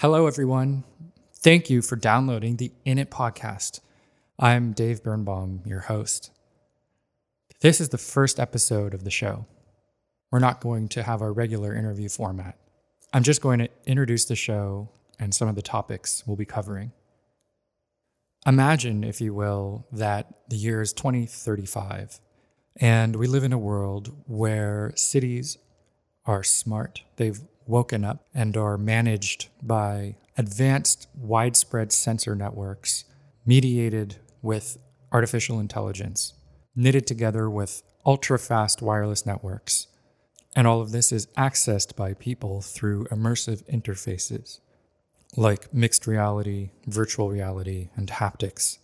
Hello, everyone. Thank you for downloading the In It podcast. I'm Dave Birnbaum, your host. This is the first episode of the show. We're not going to have our regular interview format. I'm just going to introduce the show and some of the topics we'll be covering. Imagine, if you will, that the year is 2035, and we live in a world where cities are smart. They've woken up and are managed by advanced, widespread sensor networks, mediated with artificial intelligence, knitted together with ultra-fast wireless networks. And all of this is accessed by people through immersive interfaces like mixed reality, virtual reality, and haptics.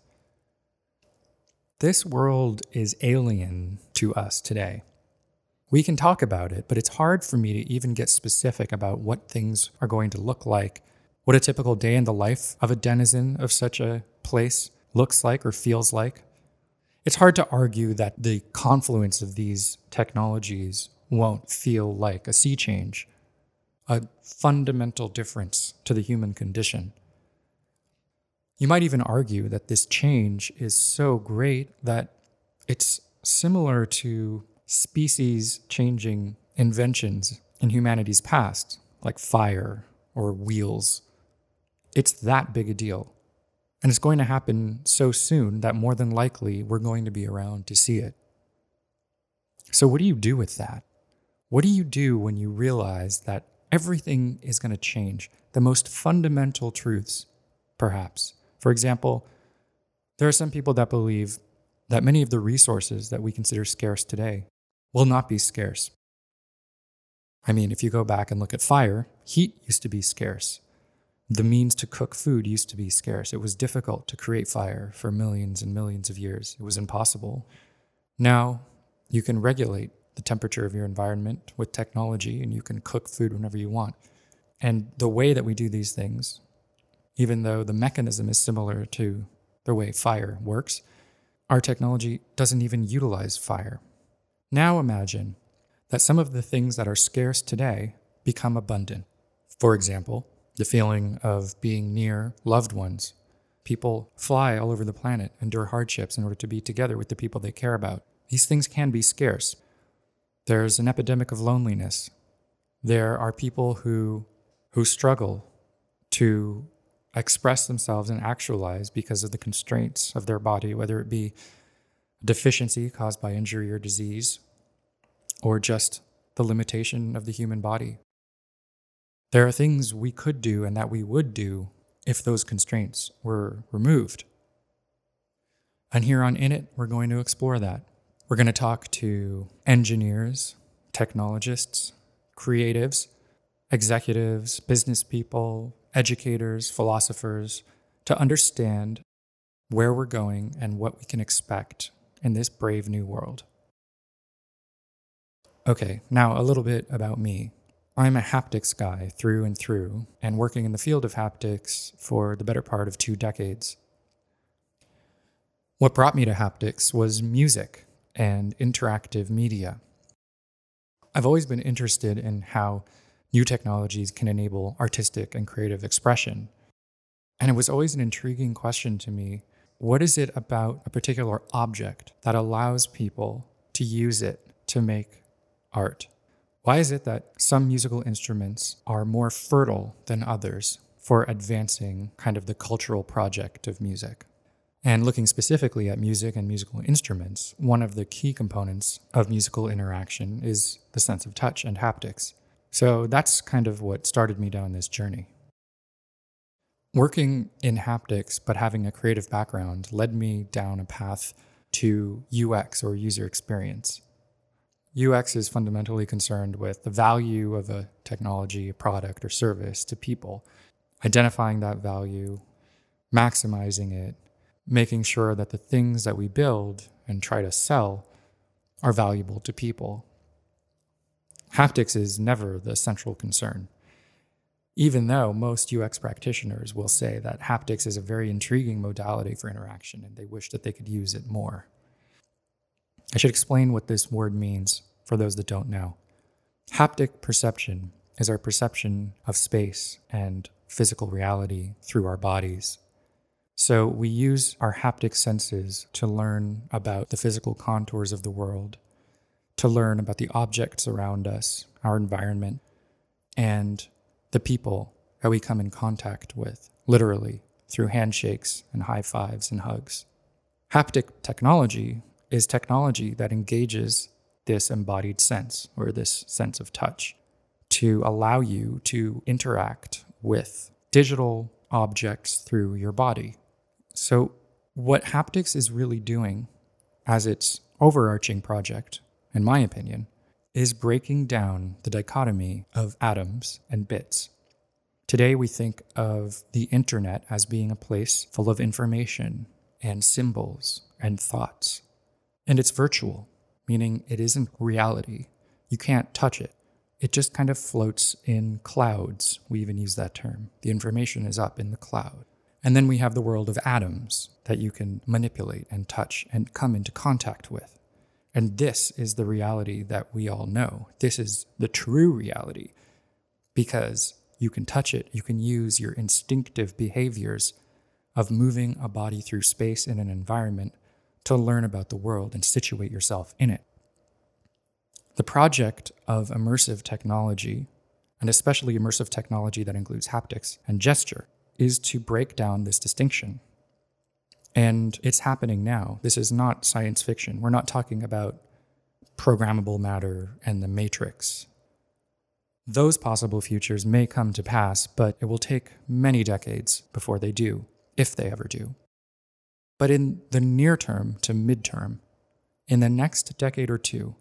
This world is alien to us today. We can talk about it, but it's hard for me to even get specific about what things are going to look like, what a typical day in the life of a denizen of such a place looks like or feels like. It's hard to argue that the confluence of these technologies won't feel like a sea change, a fundamental difference to the human condition. You might even argue that this change is so great that it's similar to species-changing inventions in humanity's past, like fire or wheels. It's that big a deal. And it's going to happen so soon that more than likely we're going to be around to see it. So what do you do with that? What do you do when you realize that everything is going to change? The most fundamental truths, perhaps. For example, there are some people that believe that many of the resources that we consider scarce today will not be scarce. I mean, if you go back and look at fire, heat used to be scarce. The means to cook food used to be scarce. It was difficult to create fire for millions and millions of years. It was impossible. Now, you can regulate the temperature of your environment with technology, and you can cook food whenever you want. And the way that we do these things, even though the mechanism is similar to the way fire works, our technology doesn't even utilize fire. Now imagine that some of the things that are scarce today become abundant. For example, the feeling of being near loved ones. People fly all over the planet, endure hardships in order to be together with the people they care about. These things can be scarce. There's an epidemic of loneliness. There are people who struggle to express themselves and actualize because of the constraints of their body, whether it be deficiency caused by injury or disease, or just the limitation of the human body. There are things we could do and that we would do if those constraints were removed. And here on In It, we're going to explore that. We're going to talk to engineers, technologists, creatives, executives, business people, educators, philosophers, to understand where we're going and what we can expect in this brave new world. Okay, now a little bit about me. I'm a haptics guy through and through, and working in the field of haptics for the better part of 2 decades. What brought me to haptics was music and interactive media. I've always been interested in how new technologies can enable artistic and creative expression. And it was always an intriguing question to me, what is it about a particular object that allows people to use it to make art? Why is it that some musical instruments are more fertile than others for advancing kind of the cultural project of music? And looking specifically at music and musical instruments, one of the key components of musical interaction is the sense of touch and haptics. So that's kind of what started me down this journey. Working in haptics, but having a creative background, led me down a path to UX, or user experience. UX is fundamentally concerned with the value of a technology, a product, or service to people, identifying that value, maximizing it, making sure that the things that we build and try to sell are valuable to people. Haptics is never the central concern, even though most UX practitioners will say that haptics is a very intriguing modality for interaction and they wish that they could use it more. I should explain what this word means for those that don't know. Haptic perception is our perception of space and physical reality through our bodies. So we use our haptic senses to learn about the physical contours of the world, to learn about the objects around us, our environment, and the people that we come in contact with, literally, through handshakes and high fives and hugs. Haptic technology is technology that engages this embodied sense, or this sense of touch, to allow you to interact with digital objects through your body. So what haptics is really doing, as its overarching project, in my opinion, is breaking down the dichotomy of atoms and bits. Today we think of the internet as being a place full of information and symbols and thoughts. And it's virtual, meaning it isn't reality. You can't touch it. It just kind of floats in clouds. We even use that term. The information is up in the cloud. And then we have the world of atoms that you can manipulate and touch and come into contact with. And this is the reality that we all know. This is the true reality, because you can touch it. You can use your instinctive behaviors of moving a body through space in an environment to learn about the world and situate yourself in it. The project of immersive technology, and especially immersive technology that includes haptics and gesture, is to break down this distinction. And it's happening now. This is not science fiction. We're not talking about programmable matter and the Matrix. Those possible futures may come to pass, but it will take many decades before they do, if they ever do. But in the near term to midterm, in the next decade or two,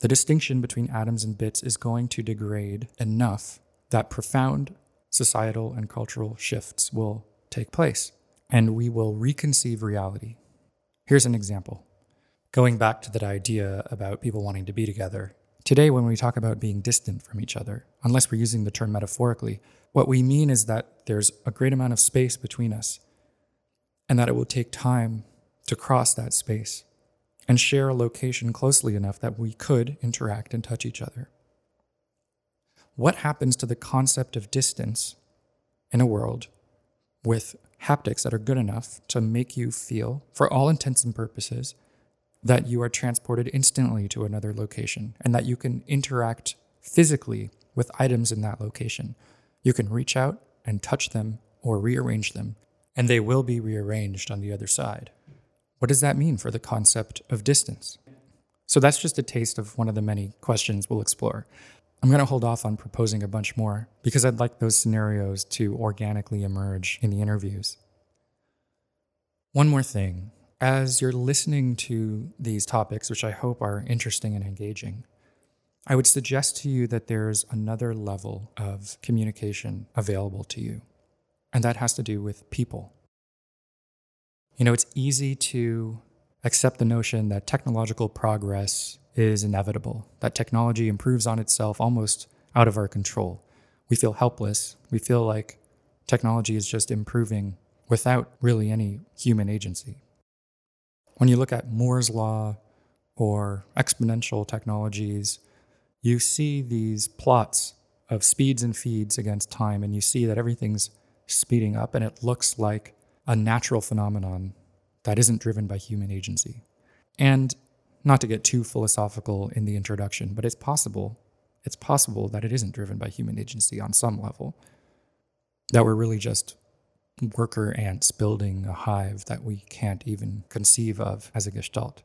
the distinction between atoms and bits is going to degrade enough that profound societal and cultural shifts will take place, and we will reconceive reality. Here's an example. Going back to that idea about people wanting to be together, today when we talk about being distant from each other, unless we're using the term metaphorically, what we mean is that there's a great amount of space between us, and that it will take time to cross that space and share a location closely enough that we could interact and touch each other. What happens to the concept of distance in a world with haptics that are good enough to make you feel, for all intents and purposes, that you are transported instantly to another location and that you can interact physically with items in that location? You can reach out and touch them or rearrange them, and they will be rearranged on the other side. What does that mean for the concept of distance? So that's just a taste of one of the many questions we'll explore. I'm going to hold off on proposing a bunch more because I'd like those scenarios to organically emerge in the interviews. One more thing. As you're listening to these topics, which I hope are interesting and engaging, I would suggest to you that there's another level of communication available to you. And that has to do with people. You know, it's easy to accept the notion that technological progress is inevitable, that technology improves on itself almost out of our control. We feel helpless. We feel like technology is just improving without really any human agency. When you look at Moore's Law or exponential technologies, you see these plots of speeds and feeds against time, and you see that everything's speeding up, and it looks like a natural phenomenon that isn't driven by human agency. And not to get too philosophical in the introduction, but it's possible that it isn't driven by human agency on some level, that we're really just worker ants building a hive that we can't even conceive of as a gestalt.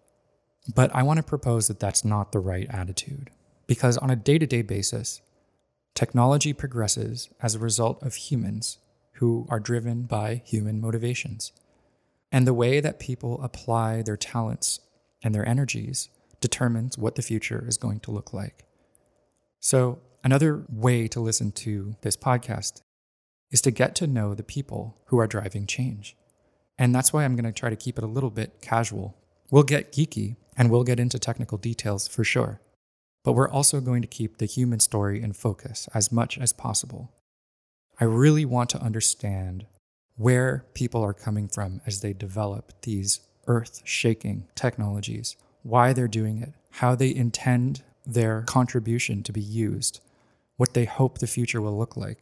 But I want to propose that that's not the right attitude, because on a day-to-day basis, technology progresses as a result of humans who are driven by human motivations. And the way that people apply their talents and their energies determines what the future is going to look like. So another way to listen to this podcast is to get to know the people who are driving change. And that's why I'm going to try to keep it a little bit casual. We'll get geeky and we'll get into technical details for sure. But we're also going to keep the human story in focus as much as possible. I really want to understand where people are coming from as they develop these earth-shaking technologies, why they're doing it, how they intend their contribution to be used, what they hope the future will look like.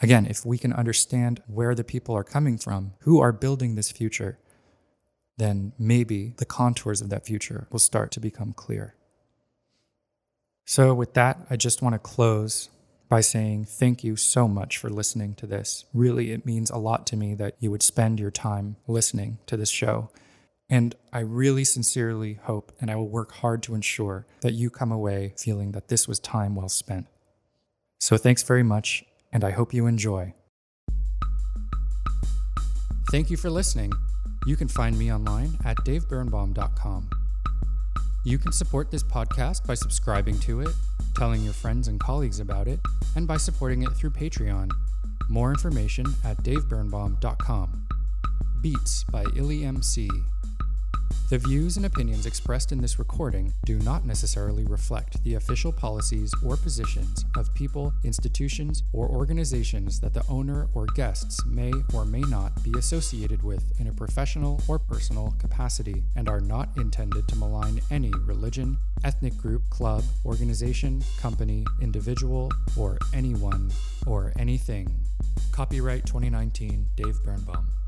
Again, if we can understand where the people are coming from, who are building this future, then maybe the contours of that future will start to become clear. So with that, I just want to close by saying thank you so much for listening to this. Really, it means a lot to me that you would spend your time listening to this show. And I really sincerely hope, and I will work hard to ensure, that you come away feeling that this was time well spent. So thanks very much, and I hope you enjoy. Thank you for listening. You can find me online at DaveBirnbaum.com. You can support this podcast by subscribing to it, telling your friends and colleagues about it, and by supporting it through Patreon. More information at DaveBirnbaum.com. Beats by Illy MC. The views and opinions expressed in this recording do not necessarily reflect the official policies or positions of people, institutions, or organizations that the owner or guests may or may not be associated with in a professional or personal capacity, and are not intended to malign any religion, ethnic group, club, organization, company, individual, or anyone, or anything. Copyright 2019, Dave Birnbaum.